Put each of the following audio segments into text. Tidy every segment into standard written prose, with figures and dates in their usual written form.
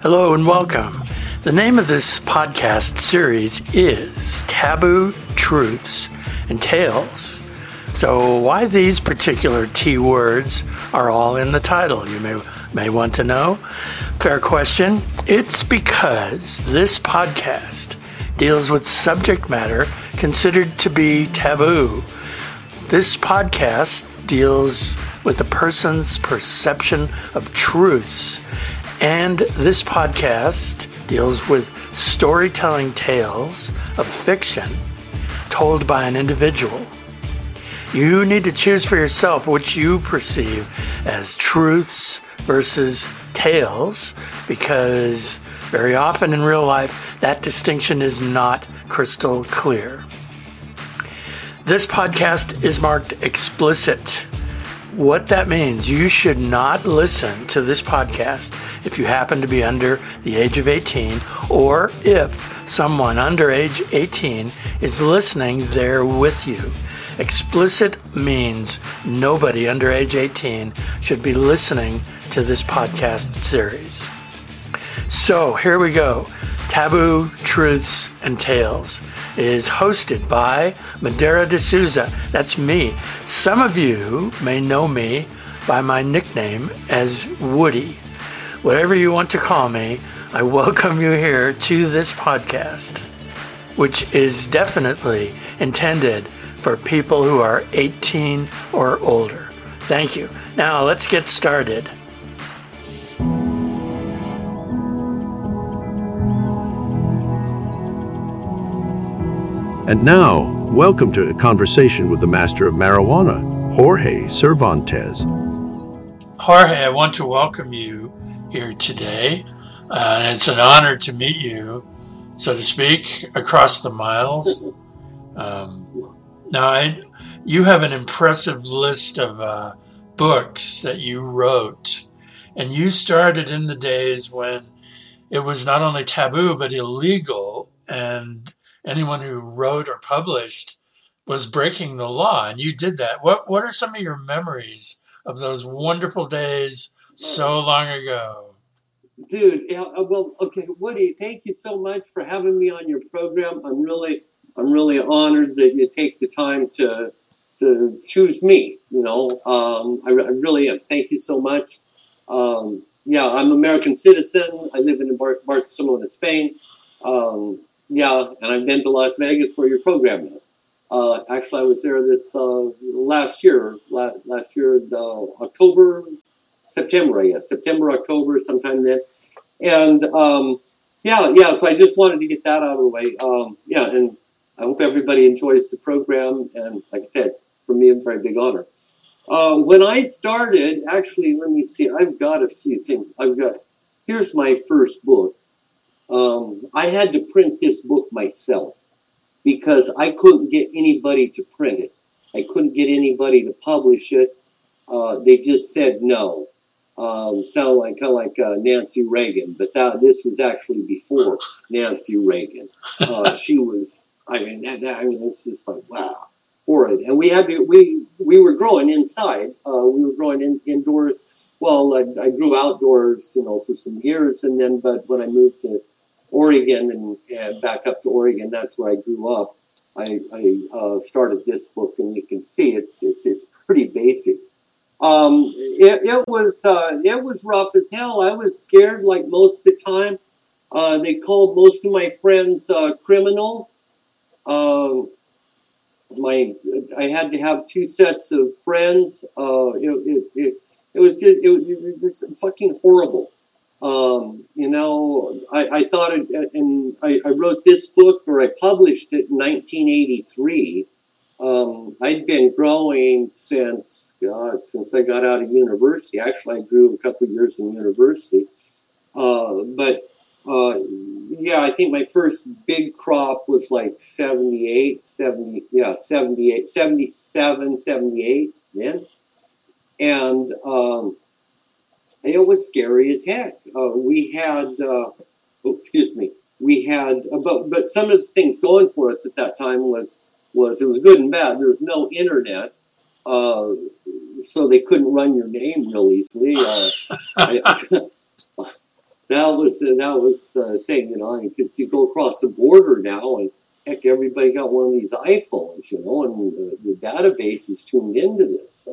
Hello and welcome. The name of this podcast series is Taboo Truths and Tales. So why these particular T words are all in the title, you may want to know. Fair question. It's because this podcast deals with subject matter considered to be taboo. This podcast deals with a person's perception of truths. And this podcast deals with storytelling tales of fiction told by an individual. You need to choose for yourself what you perceive as truths versus tales, because very often in real life, that distinction is not crystal clear. This podcast is marked explicit. What that means, you should not listen to this podcast if you happen to be under the age of 18, or if someone under age 18 is listening there with you. Explicit means nobody under age 18 should be listening to this podcast series. So here we go. Taboo Truths and Tales is hosted by Madeira D'Souza. That's me. Some of you may know me by my nickname as Woody. Whatever you want to call me, I welcome you here to this podcast, which is definitely intended for people who are 18 or older. Thank you. Now let's get started. And now, welcome to a conversation with the master of marijuana, Jorge Cervantes. Jorge, I want to welcome you here today. It's an honor to meet you, so to speak, across the miles. Now, you have an impressive list of books that you wrote, and you started in the days when it was not only taboo but illegal, and anyone who wrote or published was breaking the law, and you did that. What are some of your memories of those wonderful days so long ago? Dude, well, okay, Woody, thank you so much for having me on your program. I'm really honored that you take the time to choose me. You know, I really am. Thank you so much. I'm an American citizen. I live in Barcelona, Spain. And I've been to Las Vegas where your program is. Actually, I was there this last year, September, October, sometime then. And, so I just wanted to get that out of the way. And I hope everybody enjoys the program. And like I said, for me, it's a very big honor. When I started, actually, let me see, I've got a few things. Here's my first book. I had to print this book myself because I couldn't get anybody to print it. I couldn't get anybody to publish it. They just said no. Sounded like Nancy Reagan, but this was actually before Nancy Reagan. It's just like, wow, horrid. And we were growing inside. We were growing indoors. Well, I grew outdoors, for some years, and then, but when I moved to Oregon and back up to Oregon, that's where I grew up. I started this book, and you can see it's pretty basic. It was rough as hell. I was scared, like most of the time. They called most of my friends criminals. I had to have two sets of friends. It was fucking horrible. I thought it, and I wrote this book, or I published it in 1983. I'd been growing since I got out of university. Actually, I grew a couple of years in university. I think my first big crop was like 77, 78 then. And it was scary as heck. But some of the things going for us at that time was it was good and bad. There was no internet, so they couldn't run your name real easily. that was the thing, and you could see go across the border now, and heck, everybody got one of these iPhones, and the database is tuned into this.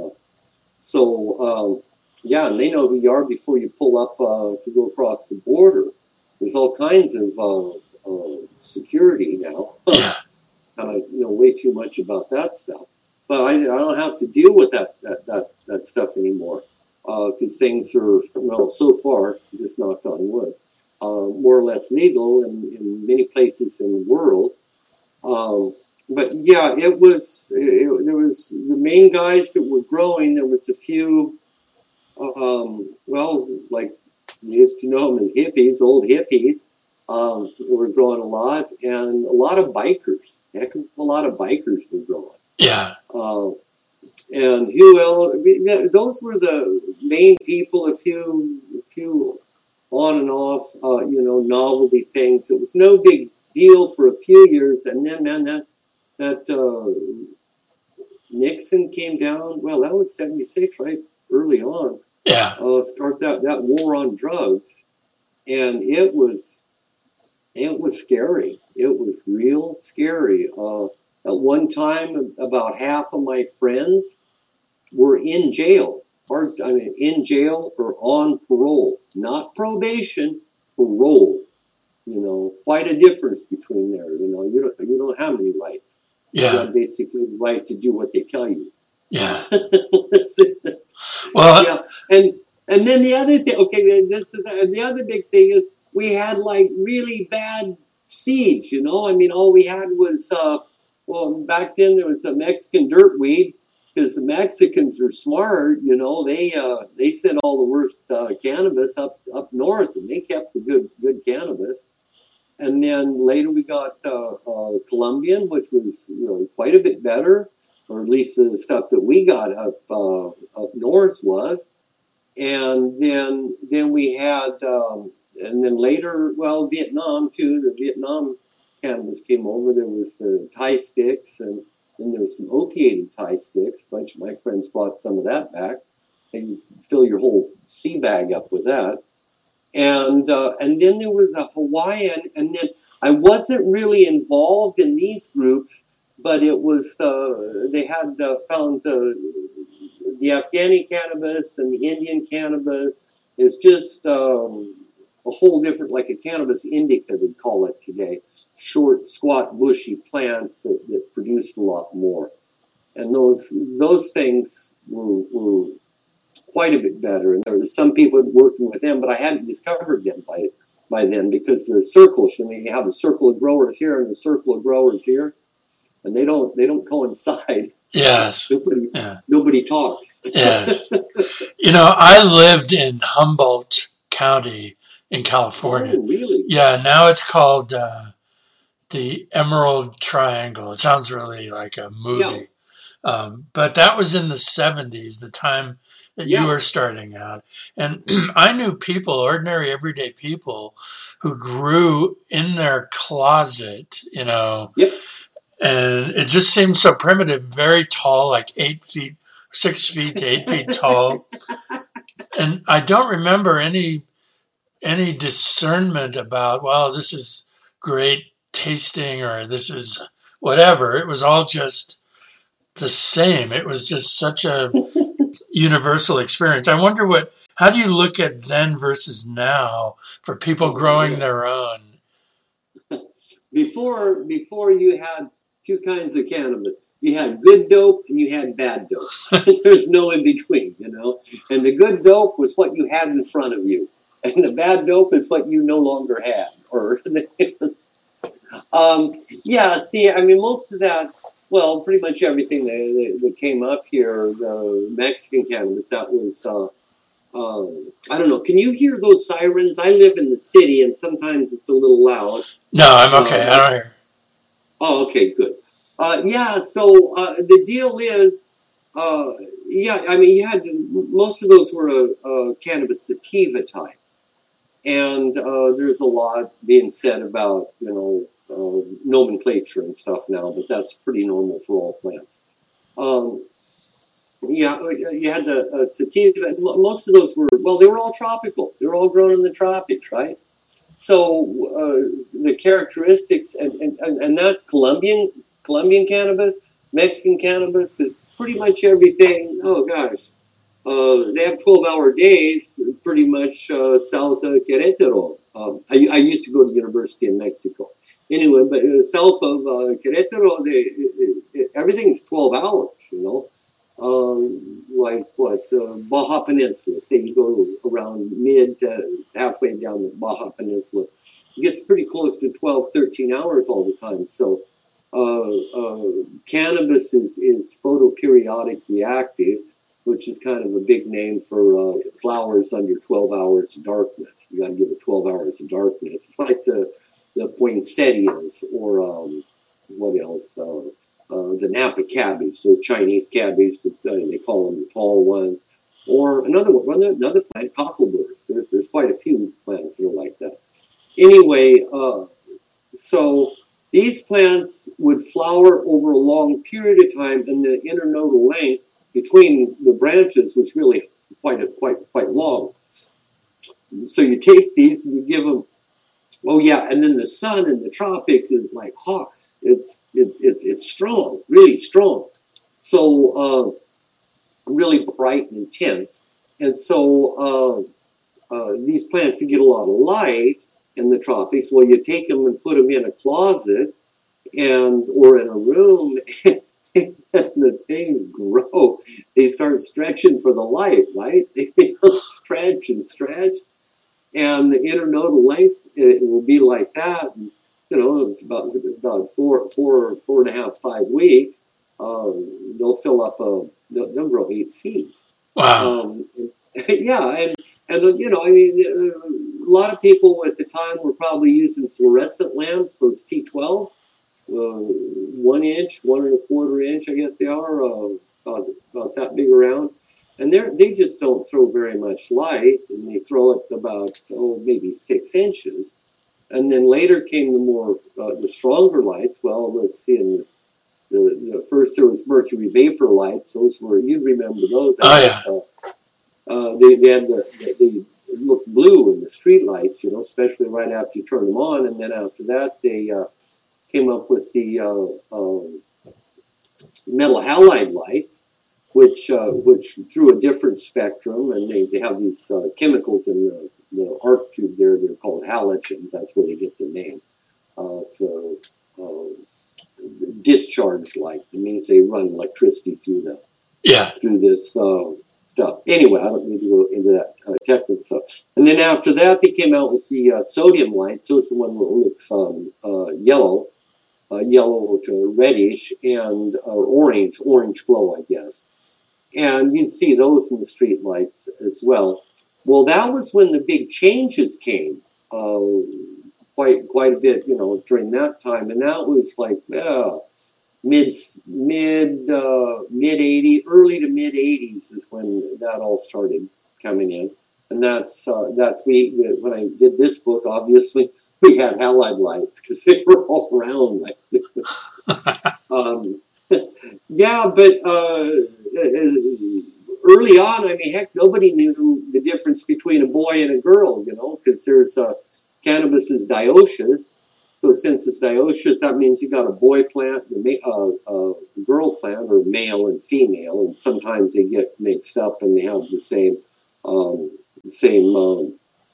So, and they know who you are before you pull up to go across the border. There's all kinds of security now. Way too much about that stuff. But I don't have to deal with that stuff anymore because things are, so far, just knocked on wood, more or less legal in many places in the world. There was the main guys that were growing. There was a few, like we used to know them as hippies, old hippies. Were growing a lot, and a lot of bikers. Heck, a lot of bikers were growing. Yeah. And who else? Those were the main people. A few on and off, novelty things. It was no big deal for a few years, and then that Nixon came down. Well, that was 76, right? Early on. Yeah. Start that war on drugs, and it was. It was scary. It was real scary. At one time, about half of my friends were in jail. In jail or on parole. Not probation, parole. Quite a difference between there. You don't have any rights. Yeah. You have basically the right to do what they tell you. Yeah. Well, yeah. And then the other thing. Okay, this is the other big thing is. We had really bad seeds, all we had was, back then there was some Mexican dirtweed because the Mexicans are smart, they sent all the worst cannabis up north, and they kept the good cannabis. And then later we got Colombian, which was, quite a bit better, or at least the stuff that we got up north was. And then we had... and then later, Vietnam too. The Vietnam cannabis came over. There was Thai sticks, and then there was some opiated Thai sticks. A bunch of my friends bought some of that back, and you fill your whole sea bag up with that. And then there was a Hawaiian. And then I wasn't really involved in these groups, but it was they had found the Afghani cannabis and the Indian cannabis. It's just. A whole different, like a cannabis indica, they'd call it today. Short, squat, bushy plants that produced a lot more, and those things were quite a bit better. And there were some people working with them, but I hadn't discovered them by then because they're circles. You have a circle of growers here and a circle of growers here, and they don't coincide. Yes. Nobody talks. Yes. I lived in Humboldt County. In California. Oh, really? Yeah, now it's called the Emerald Triangle. It sounds really like a movie. Yeah. But that was in the 70s, the time that you were starting out. And I knew people, ordinary everyday people, who grew in their closet, Yep. And it just seemed so primitive, very tall, like 6 feet to 8 feet tall. And I don't remember any discernment about, this is great tasting or this is whatever. It was all just the same. It was just such a universal experience. I wonder how do you look at then versus now for people growing their own? Before you had two kinds of cannabis. You had good dope and you had bad dope. There's no in between, And the good dope was what you had in front of you. And the bad dope is what you no longer have. Or, most of that, pretty much everything that came up here, the Mexican cannabis, that was, I don't know. Can you hear those sirens? I live in the city, and sometimes it's a little loud. No, I'm okay. I don't hear. Oh, okay, good. The deal is, you had most of those were a cannabis sativa type. And there's a lot being said about, nomenclature and stuff now, but that's pretty normal for all plants. You had a sativa. Most of those were, well, they were all tropical. They were all grown in the tropics, right? So the characteristics, and that's Colombian cannabis, Mexican cannabis, because pretty much everything, they have 12-hour days, pretty much south of Querétaro. I used to go to university in Mexico. Anyway, but south of Querétaro, everything's 12 hours, you know. Like what? Baja Peninsula. Say you go around mid to halfway down the Baja Peninsula. It gets pretty close to 12, 13 hours all the time. So cannabis is photoperiodic reactive, which is kind of a big name for flowers under 12 hours of darkness. You got to give it 12 hours of darkness. It's like the poinsettias or what else? The Napa cabbage, so Chinese cabbage, they call them the tall ones. Or another plant, cockleburrs. There's quite a few plants that are like that. Anyway, so these plants would flower over a long period of time, and the internodal length between the branches was really quite long. So you take these and you give them, and then the sun in the tropics is like hot. It's strong, really strong. So really bright and intense. And so these plants get a lot of light in the tropics. Well, you take them and put them in a closet or in a room, and the things grow. They start stretching for the light, right? They stretch. And the internodal length, it will be like that. And, it's about 4.5, 5 weeks. They'll fill up they'll grow 8 feet. Wow. A lot of people at the time were probably using fluorescent lamps, those T12, 1 inch, 1.25 inch, I guess they are, about that big around. And they just don't throw very much light, and they throw it about, maybe 6 inches. And then later came the stronger lights. Well, let's see, in the first there was mercury vapor lights. Those were, you remember those. They looked blue in the street lights, especially right after you turn them on. And then after that, they came up with the metal halide lights, which threw a different spectrum. And they have these chemicals in the arc tube there, they're called halogens. That's where they get the name. Discharge light. It means they run electricity through this stuff. Anyway, I don't need to go into that technical stuff. And then after that, they came out with the sodium light. So it's the one that looks yellow to reddish, and orange glow, I guess. And you'd see those in the street lights as well. Well, that was when the big changes came, quite a bit, during that time, and that was like mid '80s, early to mid '80s is when that all started coming in, and that's when I did this book. Obviously, we had halide lights because they were all around like this. Early on, nobody knew the difference between a boy and a girl, because there's cannabis is dioecious. So since it's dioecious, that means you got a boy plant, a girl plant, or male and female, and sometimes they get mixed up and they have the same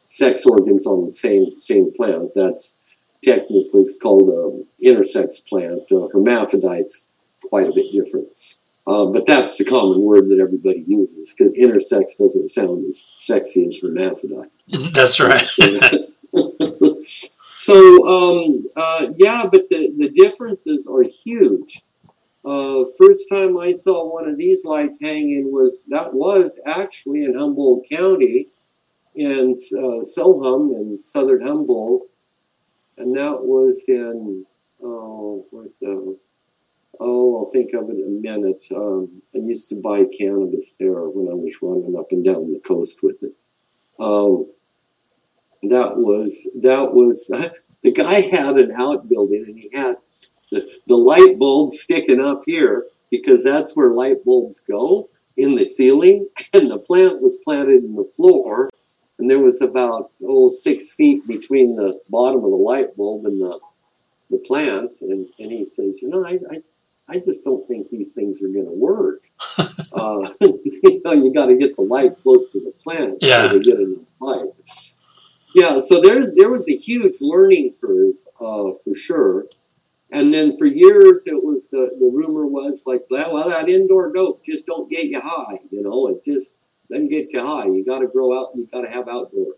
sex organs on the same plant. That's technically it's called an intersex plant. Hermaphrodites quite a bit different. But that's the common word that everybody uses, because intersex doesn't sound as sexy as hermaphrodite. That's right. So, but the differences are huge. First time I saw one of these lights hanging was actually in Humboldt County, in Sohum, in southern Humboldt. And that was in, I'll think of it in a minute. I used to buy cannabis there when I was running up and down the coast with it. The guy had an outbuilding, and he had the light bulb sticking up here, because that's where light bulbs go. in the ceiling, and the plant was planted in the floor, and there was about 6 feet between the bottom of the light bulb and the plant, and he says, I just don't think these things are going to work. You got to get the light close to the plant so they get enough light. Yeah, so there was a huge learning curve for sure. And then for years, it was the rumor was like, well, that indoor dope just don't get you high. It just doesn't get you high. You got to grow out. You got to have outdoor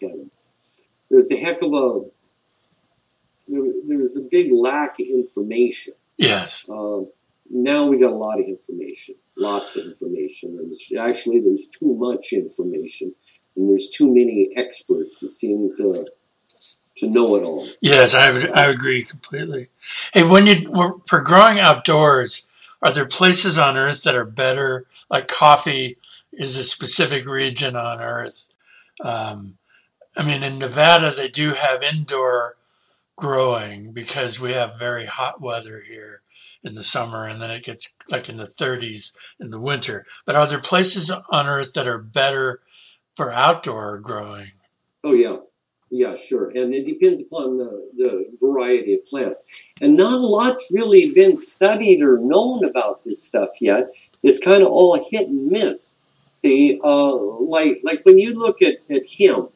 cannabis. There's a heck of a there's a big lack of information. Yes. Now we got a lot of information, lots of information. Actually, there's too much information, and there's too many experts that seem to know it all. Yes, I agree completely. Hey, for growing outdoors, are there places on Earth that are better? Like coffee is a specific region on Earth. In Nevada, they do have indoor growing because we have very hot weather here in the summer, and then it gets like in the 30s in the winter. But are there places on Earth that are better for outdoor growing? Oh, yeah. Yeah, sure. And it depends upon the variety of plants. And not a lot's really been studied or known about this stuff yet. It's kind of all hit and miss. See, like when you look at hemp,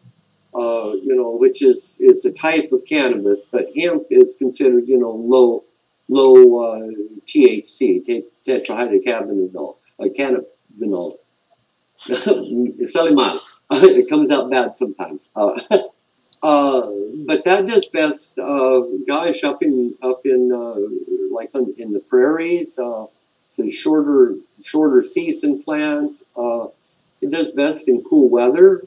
which is a type of cannabis, but hemp is considered, low THC, tetrahydrocannabinol, cannabinol. It comes out bad sometimes. But that does best, up in the prairies, it's a shorter season plant. It does best in cool weather.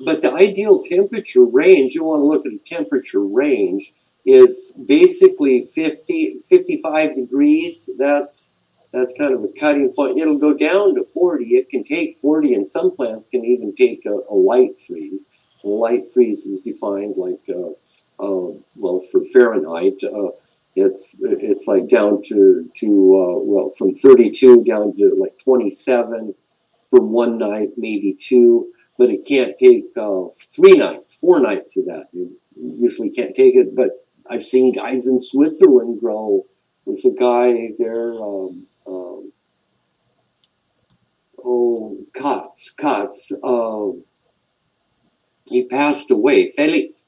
But the ideal temperature range, you want to look at a temperature range, is basically 50, 55 degrees. That's kind of a cutting point. It'll go down to 40. It can take 40, and some plants can even take a light freeze. Light freeze is defined like, for Fahrenheit, it's like down to from 32 down to like 27 for one night, maybe two, but it can't take 3 nights, 4 nights of that. You usually can't take it, but I've seen guys in Switzerland grow. There's a guy there, Katz. He passed away,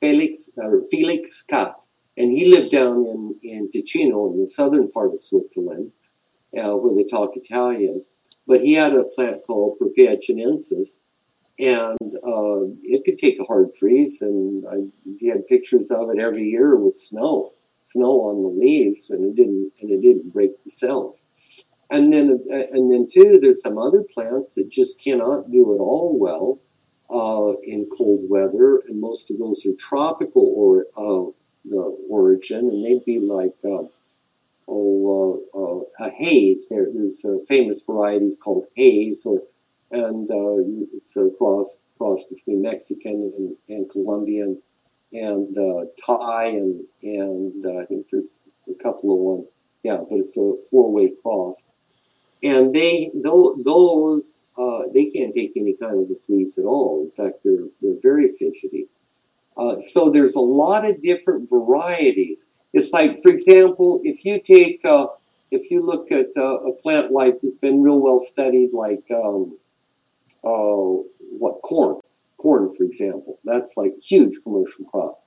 Felix Katz, and he lived down in Ticino in the southern part of Switzerland, where they talk Italian. But he had a plant called Propia chinensis, and it could take a hard freeze. And he had pictures of it every year with snow on the leaves, and it didn't break the cells. And then too, there's some other plants that just cannot do it all well. In cold weather, and most of those are tropical origin, and they'd be like a haze. There's famous varieties called haze, and it's a cross between Mexican and Colombian and Thai, and I think there's a couple of ones. Yeah, but it's a 4-way cross, and those. They can't take any kind of a freeze at all. In fact, they're very fidgety. So there's a lot of different varieties. It's like, for example, if you look at a plant like that's been real well studied, like corn. Corn, for example, that's like a huge commercial crop.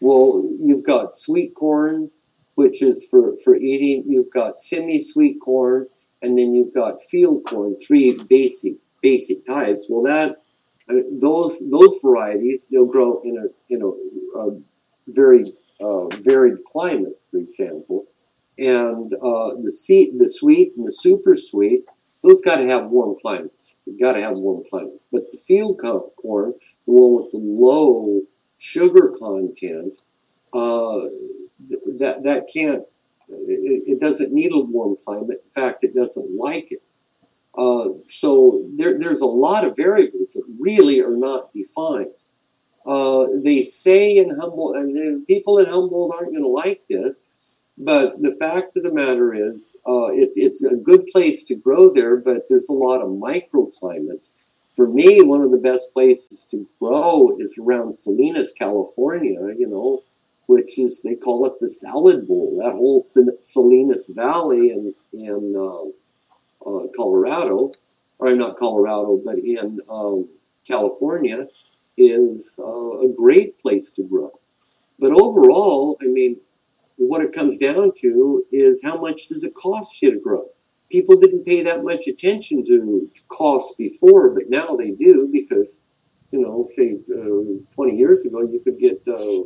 Well, you've got sweet corn, which is for eating. You've got semi-sweet corn. And then you've got field corn, 3 basic types. Well, those varieties, they'll grow in a very varied climate, for example. And the sweet and the super sweet, those got to have warm climates. You've got to have warm climates. But the field corn, the one with the low sugar content, that can't. It doesn't need a warm climate. In fact, it doesn't like it. So there's a lot of variables that really are not defined. They say in Humboldt, and people in Humboldt aren't going to like this, But the fact of the matter is, it's a good place to grow there, but there's a lot of microclimates. For me, one of the best places to grow is around Salinas, California, you know, which is, they call it the salad bowl, that whole Salinas Valley in Colorado, or not Colorado, but in California, is a great place to grow. But overall, I mean, what it comes down to is how much does it cost you to grow? People didn't pay that much attention to costs before, but now they do because, you know, say 20 years ago, you could get a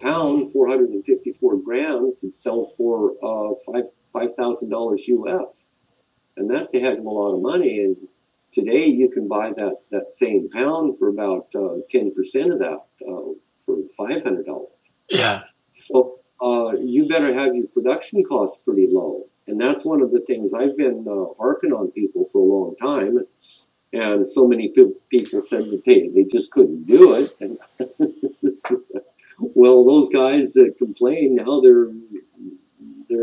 pound, 454 grams, and sell for $5,000 U.S. And that's a heck of a lot of money. And today you can buy that same pound for about 10% of that for $500. Yeah. So you better have your production costs pretty low. And that's one of the things I've been harping on people for a long time. And so many people said that they just couldn't do it. And well, those guys that complain, now they're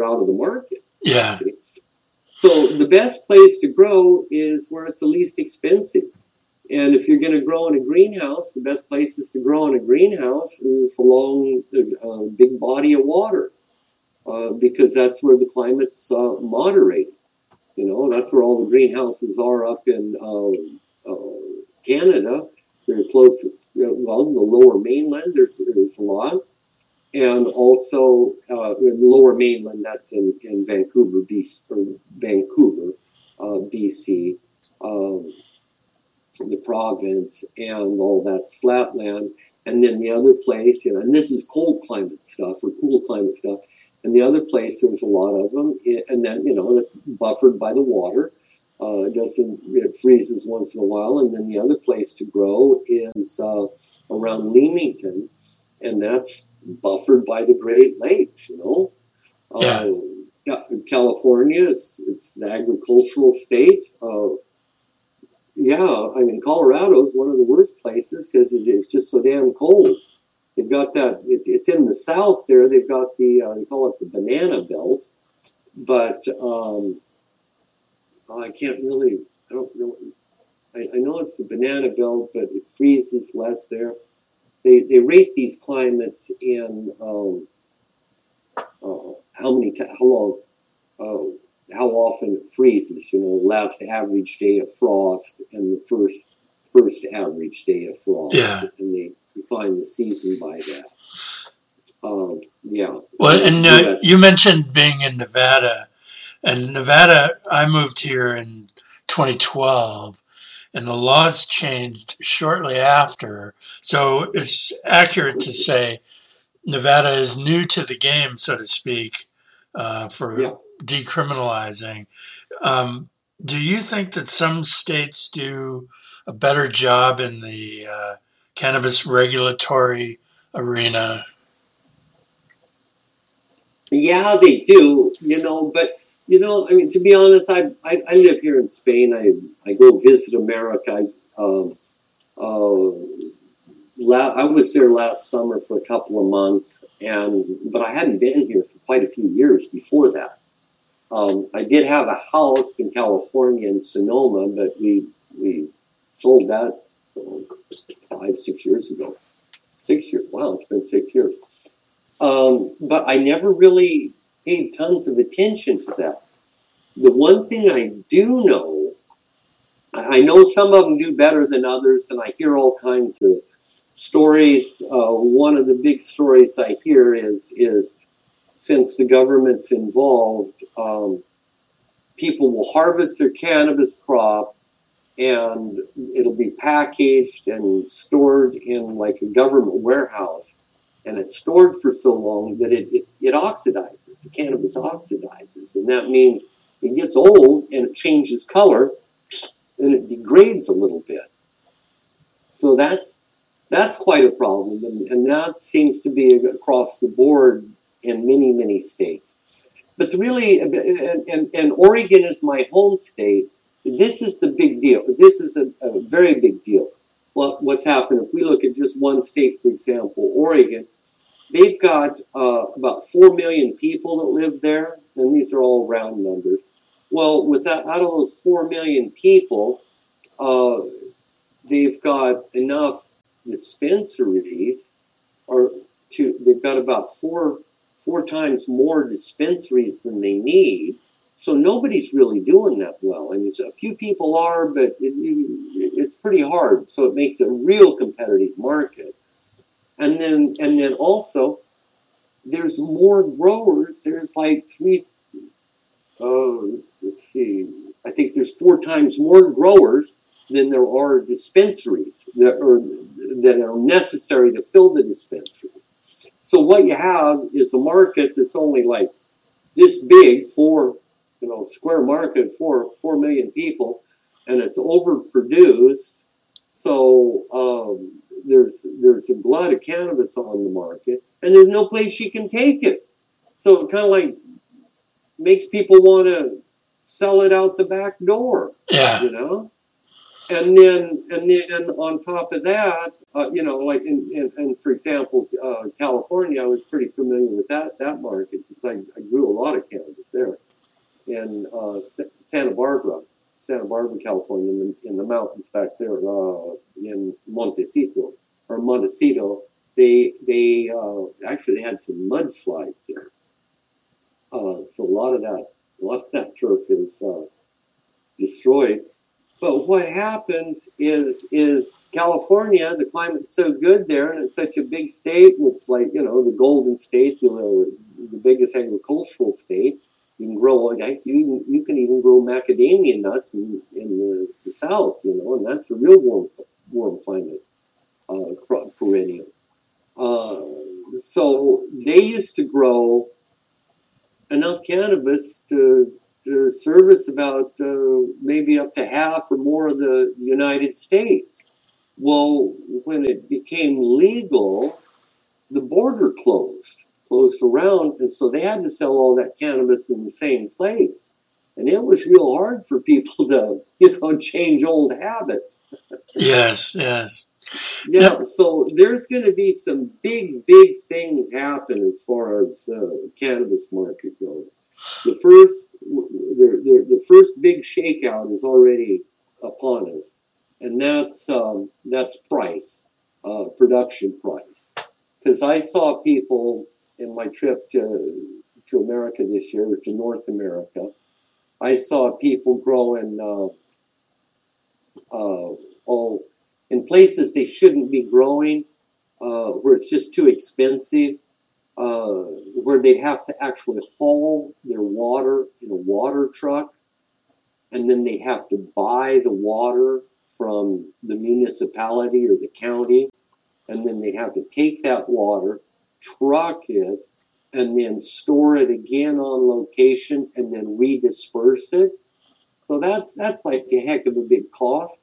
out of the market. Yeah. Okay. So the best place to grow is where it's the least expensive. And if you're going to grow in a greenhouse, the best places to grow in a greenhouse is along a big body of water. Because that's where the climate's moderated. You know, that's where all the greenhouses are up in Canada. They're close, well, the lower mainland, there's a lot. And also in the lower mainland, that's in Vancouver, BC, the province, and all that's flatland. And then the other place, you know, and this is cold climate stuff or cool climate stuff. And the other place, there's a lot of them. And then, you know, that's buffered by the water. It freezes once in a while. And then the other place to grow is around Leamington. And that's buffered by the Great Lakes, you know. Yeah. California, it's the agricultural state. I mean, Colorado is one of the worst places because it's just so damn cold. They've got that, it's in the south there, they've got the, they call it the banana belt, but I know it's the banana belt, but it freezes less there. They rate these climates in how often it freezes, you know, last average day of frost and the first average day of frost. Yeah. And they define the season by that. Well, and you mentioned being in Nevada. And Nevada, I moved here in 2012, and the laws changed shortly after. So it's accurate to say Nevada is new to the game, so to speak, for decriminalizing. Do you think that some states do a better job in the cannabis regulatory arena? Yeah, they do, you know, but, you know, I mean, to be honest, I live here in Spain. I go visit America. I was there last summer for a couple of months, but I hadn't been here for quite a few years before that. I did have a house in California in Sonoma, but we sold that 5-6 years ago. 6 years. Wow, it's been 6 years. But I never really paid tons of attention to that. The one thing I do know, I know some of them do better than others, and I hear all kinds of stories. One of the big stories I hear is since the government's involved, people will harvest their cannabis crop, and it'll be packaged and stored in like a government warehouse. And it's stored for so long that it oxidizes. The cannabis oxidizes. And that means it gets old and it changes color and it degrades a little bit. So that's quite a problem. And that seems to be across the board in many, many states. But really, and Oregon is my home state. This is the big deal. This is a very big deal. What's happened, if we look at just one state, for example, Oregon, They've got about 4 million people that live there, and these are all round numbers. Well, with that, out of those 4 million people, they've got enough dispensaries, they've got about four times more dispensaries than they need. So nobody's really doing that well. I mean, a few people are, but it's pretty hard. So it makes a real competitive market. And then also, there's more growers. There's like I think there's 4 times more growers than there are dispensaries that are necessary to fill the dispensaries. So what you have is a market that's only like this big, square market for 4 million people, and it's overproduced. So there's a glut of cannabis on the market, and there's no place you can take it. So it kind of like makes people want to sell it out the back door. Yeah. And then on top of that, for example, California, I was pretty familiar with that market because I grew a lot of cannabis there in Santa Barbara, California, in the mountains back there in Montecito or Montecito. They had some mudslides there. So a lot of that turf is destroyed. But what happens is California, the climate's so good there, and it's such a big state. And it's like, the Golden State, the biggest agricultural state. You can grow you can even grow macadamia nuts in the South, and that's a real warm climate perennial. So they used to grow enough cannabis to service about maybe up to half or more of the United States. Well, when it became legal, the border closed around, and so they had to sell all that cannabis in the same place. And it was real hard for people to, change old habits. Yes. Yeah, so there's going to be some big things happen as far as the cannabis market goes. The first big shakeout is already upon us, and that's price, production price. Because I saw people in my trip to America this year, to North America, I saw people growing in places they shouldn't be growing, where it's just too expensive. Where they'd have to actually haul their water in a water truck, and then they have to buy the water from the municipality or the county, and then they have to take that water, truck it, and then store it again on location, and then redisperse it. So that's like a heck of a big cost.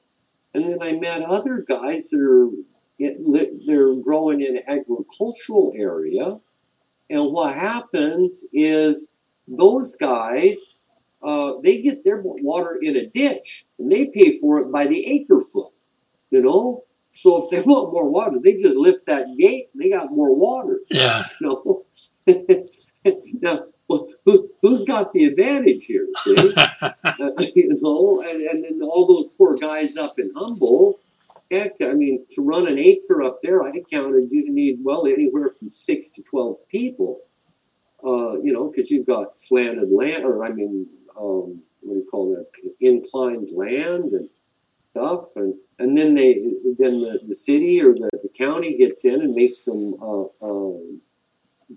And then I met other guys they're growing in an agricultural area. And what happens is those guys, they get their water in a ditch, and they pay for it by the acre foot, So if they want more water, they just lift that gate, and they got more water. Yeah. Now, who's got the advantage here? See? And then all those poor guys up in Humboldt, to run an acre up there, I counted you need, anywhere from 6 to 12 people, because you've got slanted land, inclined land and stuff. And then the city or the county gets in and makes them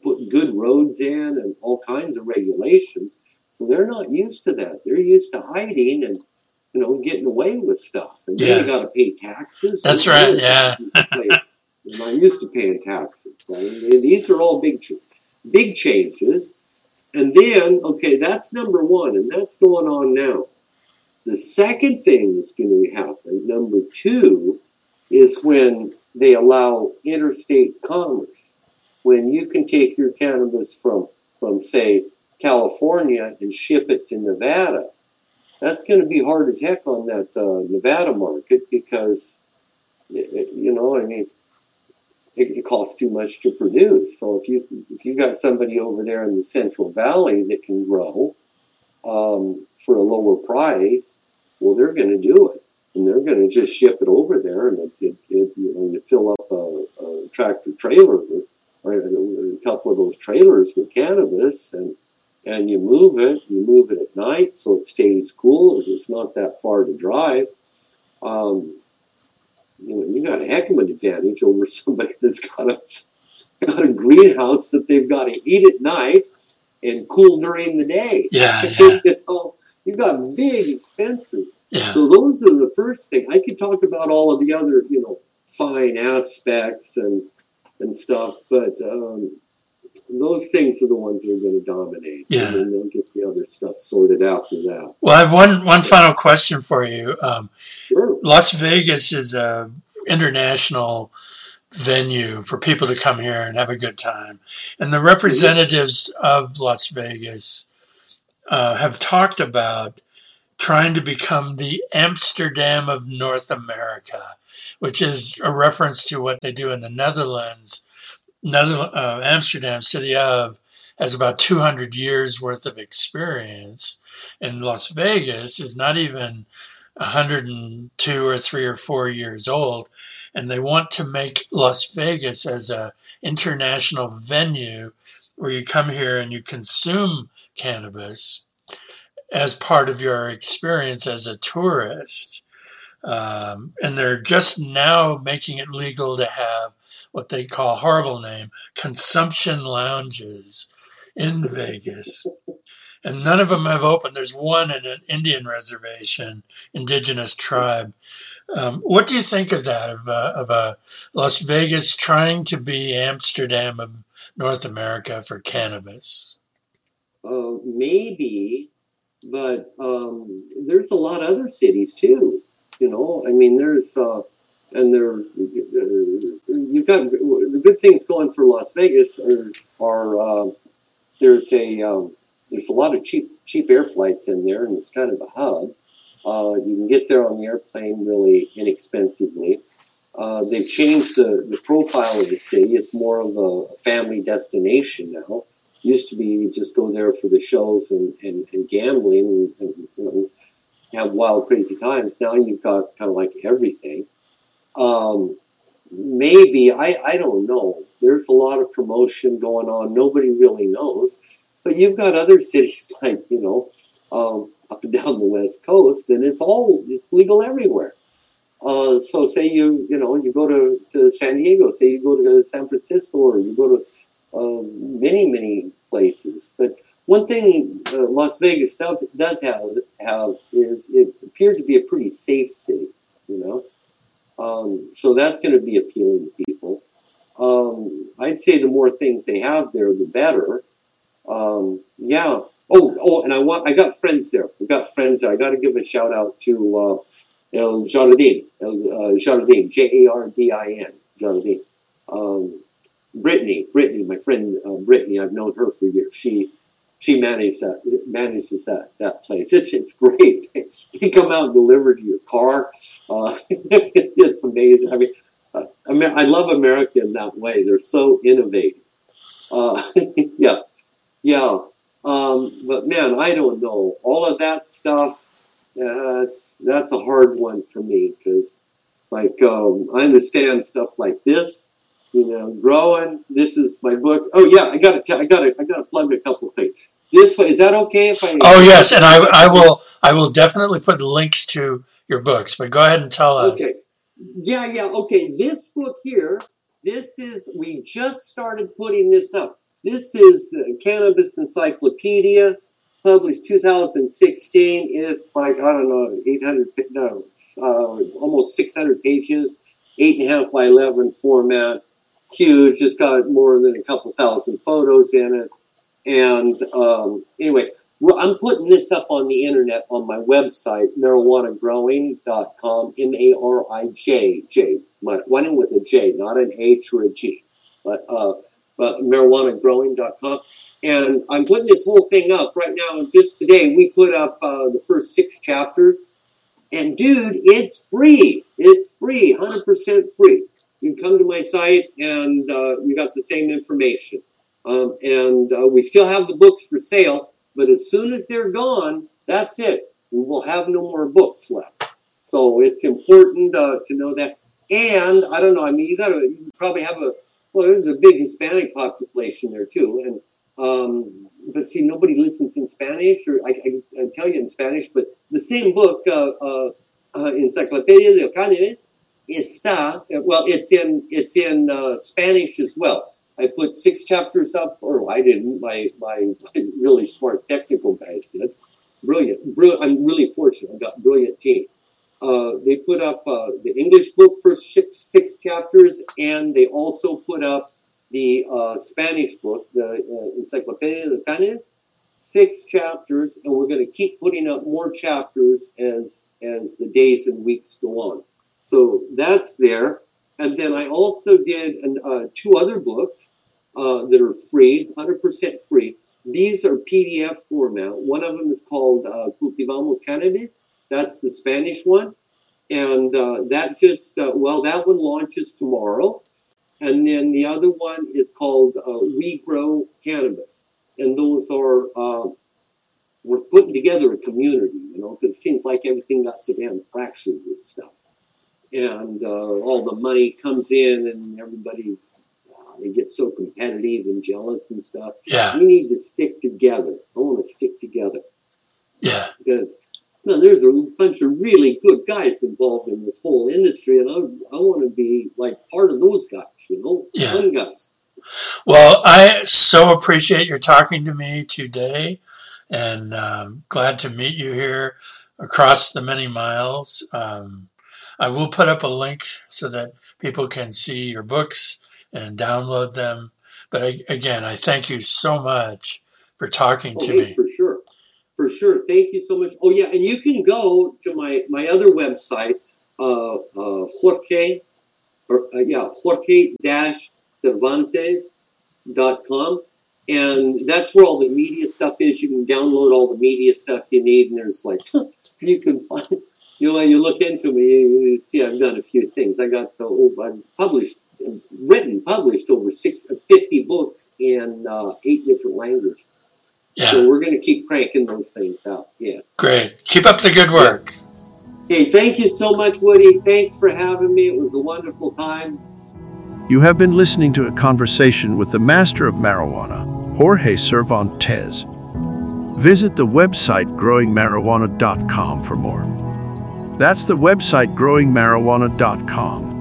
put good roads in and all kinds of regulations. So they're not used to that. They're used to hiding and getting away with stuff. And then you got to pay taxes. That's right, yeah. I'm not used to paying taxes. Right? These are all big changes. And then, that's number one, and that's going on now. The second thing that's going to happen, number two, is when they allow interstate commerce. When you can take your cannabis from say, California and ship it to Nevada. That's going to be hard as heck on that Nevada market because, it costs too much to produce. So if you've got somebody over there in the Central Valley that can grow for a lower price, well, they're going to do it, and they're going to just ship it over there, and you know, fill up a tractor trailer with, or a couple of those trailers with cannabis, and you move it at night so it stays cool. It's not that far to drive. You know, you got a heck of an advantage over somebody that's got a greenhouse that they've got to eat at night and cool during the day. Yeah. You know, you've got big expenses. Yeah. So those are the first thing. I could talk about all of the other, you know, fine aspects and stuff, but those things are the ones that are going to dominate. Yeah. And then they'll get the other stuff sorted after that. Well, I have one final question for you. Sure. Las Vegas is an international venue for people to come here and have a good time. And the representatives of Las Vegas have talked about trying to become the Amsterdam of North America, which is a reference to what they do in the Netherlands. Amsterdam, city of, has about 200 years worth of experience, and Las Vegas is not even 102 or 3 or 4 years old, and they want to make Las Vegas as a international venue where you come here and you consume cannabis as part of your experience as a tourist. And they're just now making it legal to have what they call, horrible name, consumption lounges in Vegas. And none of them have opened. There's one in an Indian reservation, indigenous tribe. What do you think of that, of Las Vegas trying to be Amsterdam of North America for cannabis? Maybe, but there's a lot of other cities too. You know, I mean, there's... you've got the good things going for Las Vegas are there's a lot of cheap air flights in there, and it's kind of a hub. You can get there on the airplane really inexpensively. They've changed the profile of the city. It's more of a family destination now. It used to be you just go there for the shows and gambling and you know, have wild, crazy times. Now you've got kind of like everything. Maybe, I don't know. There's a lot of promotion going on. Nobody really knows. But you've got other cities like, you know, up and down the West Coast, and it's legal everywhere. So say you go to San Diego, say you go to San Francisco, or you go to many, many places. But one thing Las Vegas does have is it appeared to be a pretty safe city, you know. So that's going to be appealing to people. I'd say the more things they have there, the better. Yeah. Oh, and I got friends there. I've got friends there. I got to give a shout out to El Jardin. Jardin. Jardin. Brittany, my friend Brittany. I've known her for years. She manages that place. It's great. They come out and deliver to your car. It's amazing. I mean, I love America in that way. They're so innovative. Yeah. But man, I don't know. All of that stuff. That's a hard one for me because, like, I understand stuff like this. You know, growing. This is my book. Oh yeah, I gotta plug a couple of things. This way, is that okay if I... Oh yes, and I will definitely put links to your books, but go ahead and tell us. Okay. Yeah, okay. This book here, we just started putting this up. This is Cannabis Encyclopedia, published 2016. It's like, I don't know, almost 600 pages, 8.5 by 11 format, huge. It's got more than a couple thousand photos in it. And anyway, I'm putting this up on the internet on my website, MarijuanaGrowing.com, MariJ, one with a J, not an H or a G, but MarijuanaGrowing.com. And I'm putting this whole thing up right now. Just today, we put up the first 6 chapters. And dude, it's free. 100% free. you can come to my site and you got the same information. And we still have the books for sale, but as soon as they're gone, that's it. We will have no more books left. So it's important to know that. And I don't know, I mean, you probably have there's a big Hispanic population there too. And but see, nobody listens in Spanish, or I tell you in Spanish, but the same book, Enciclopedia de Canes, it's in Spanish as well. I put 6 chapters up, or I didn't. My really smart technical guys did. Brilliant. I'm really fortunate. I've got a brilliant team. They put up the English book for 6 chapters, and they also put up the Spanish book, the Enciclopedia de Canes, 6 chapters, and we're going to keep putting up more chapters as the days and weeks go on. So that's there. And then I also did 2 other books that are free, 100% free. These are PDF format. One of them is called Cultivamos Cannabis. That's the Spanish one. And that that one launches tomorrow. And then the other one is called We Grow Cannabis. And those are, we're putting together a community, because it seems like everything got so damn fractured with stuff. And all the money comes in, and everybody they get so competitive and jealous and stuff. Yeah, we need to stick together. I want to stick together. Yeah, because there's a bunch of really good guys involved in this whole industry, and I want to be like part of those guys. Fun guys. Well, I so appreciate your talking to me today, and glad to meet you here across the many miles. I will put up a link so that people can see your books and download them. But I thank you so much for talking to me. For sure. Thank you so much. Oh, yeah. And you can go to my other website, Jorge-Cervantes.com. And that's where all the media stuff is. You can download all the media stuff you need. And there's you can find... you look into me, you see I've done a few things. I've published over 50 books in 8 different languages. Yeah. So we're going to keep cranking those things out. Yeah. Great. Keep up the good work. Yeah. Hey, thank you so much, Woody. Thanks for having me. It was a wonderful time. You have been listening to a conversation with the master of marijuana, Jorge Cervantes. Visit the website growingmarijuana.com for more. That's the website growingmarijuana.com.